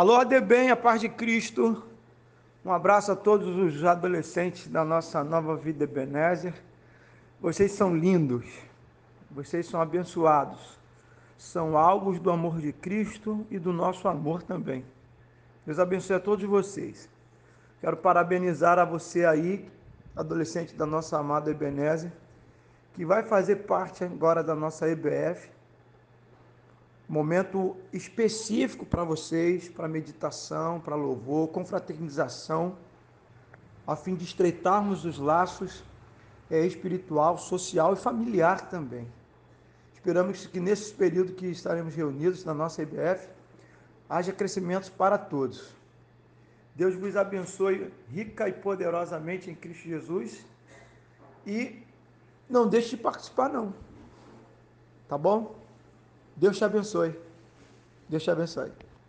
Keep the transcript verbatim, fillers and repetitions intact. Alô, ADEBEN, a paz de Cristo. Um abraço a todos os adolescentes da nossa Nova Vida Ebenézer. Vocês são lindos, vocês são abençoados, são alvos do amor de Cristo e do nosso amor também. Deus abençoe a todos vocês. Quero parabenizar a você aí, adolescente da nossa amada Ebenezer, que vai fazer parte agora da nossa E B F. Momento específico para vocês, para meditação, para louvor, confraternização, a fim de estreitarmos os laços é, espiritual, social e familiar também. Esperamos que nesse período que estaremos reunidos na nossa E B F, haja crescimento para todos. Deus vos abençoe rica e poderosamente em Cristo Jesus e não deixe de participar não, tá bom? Deus te abençoe. Deus te abençoe.